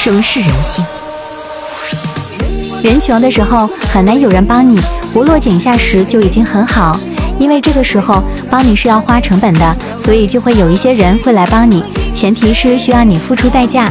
什么是人性？人穷的时候很难有人帮你，无落井下石就已经很好，因为这个时候帮你是要花成本的，所以就会有一些人会来帮你，前提是需要你付出代价。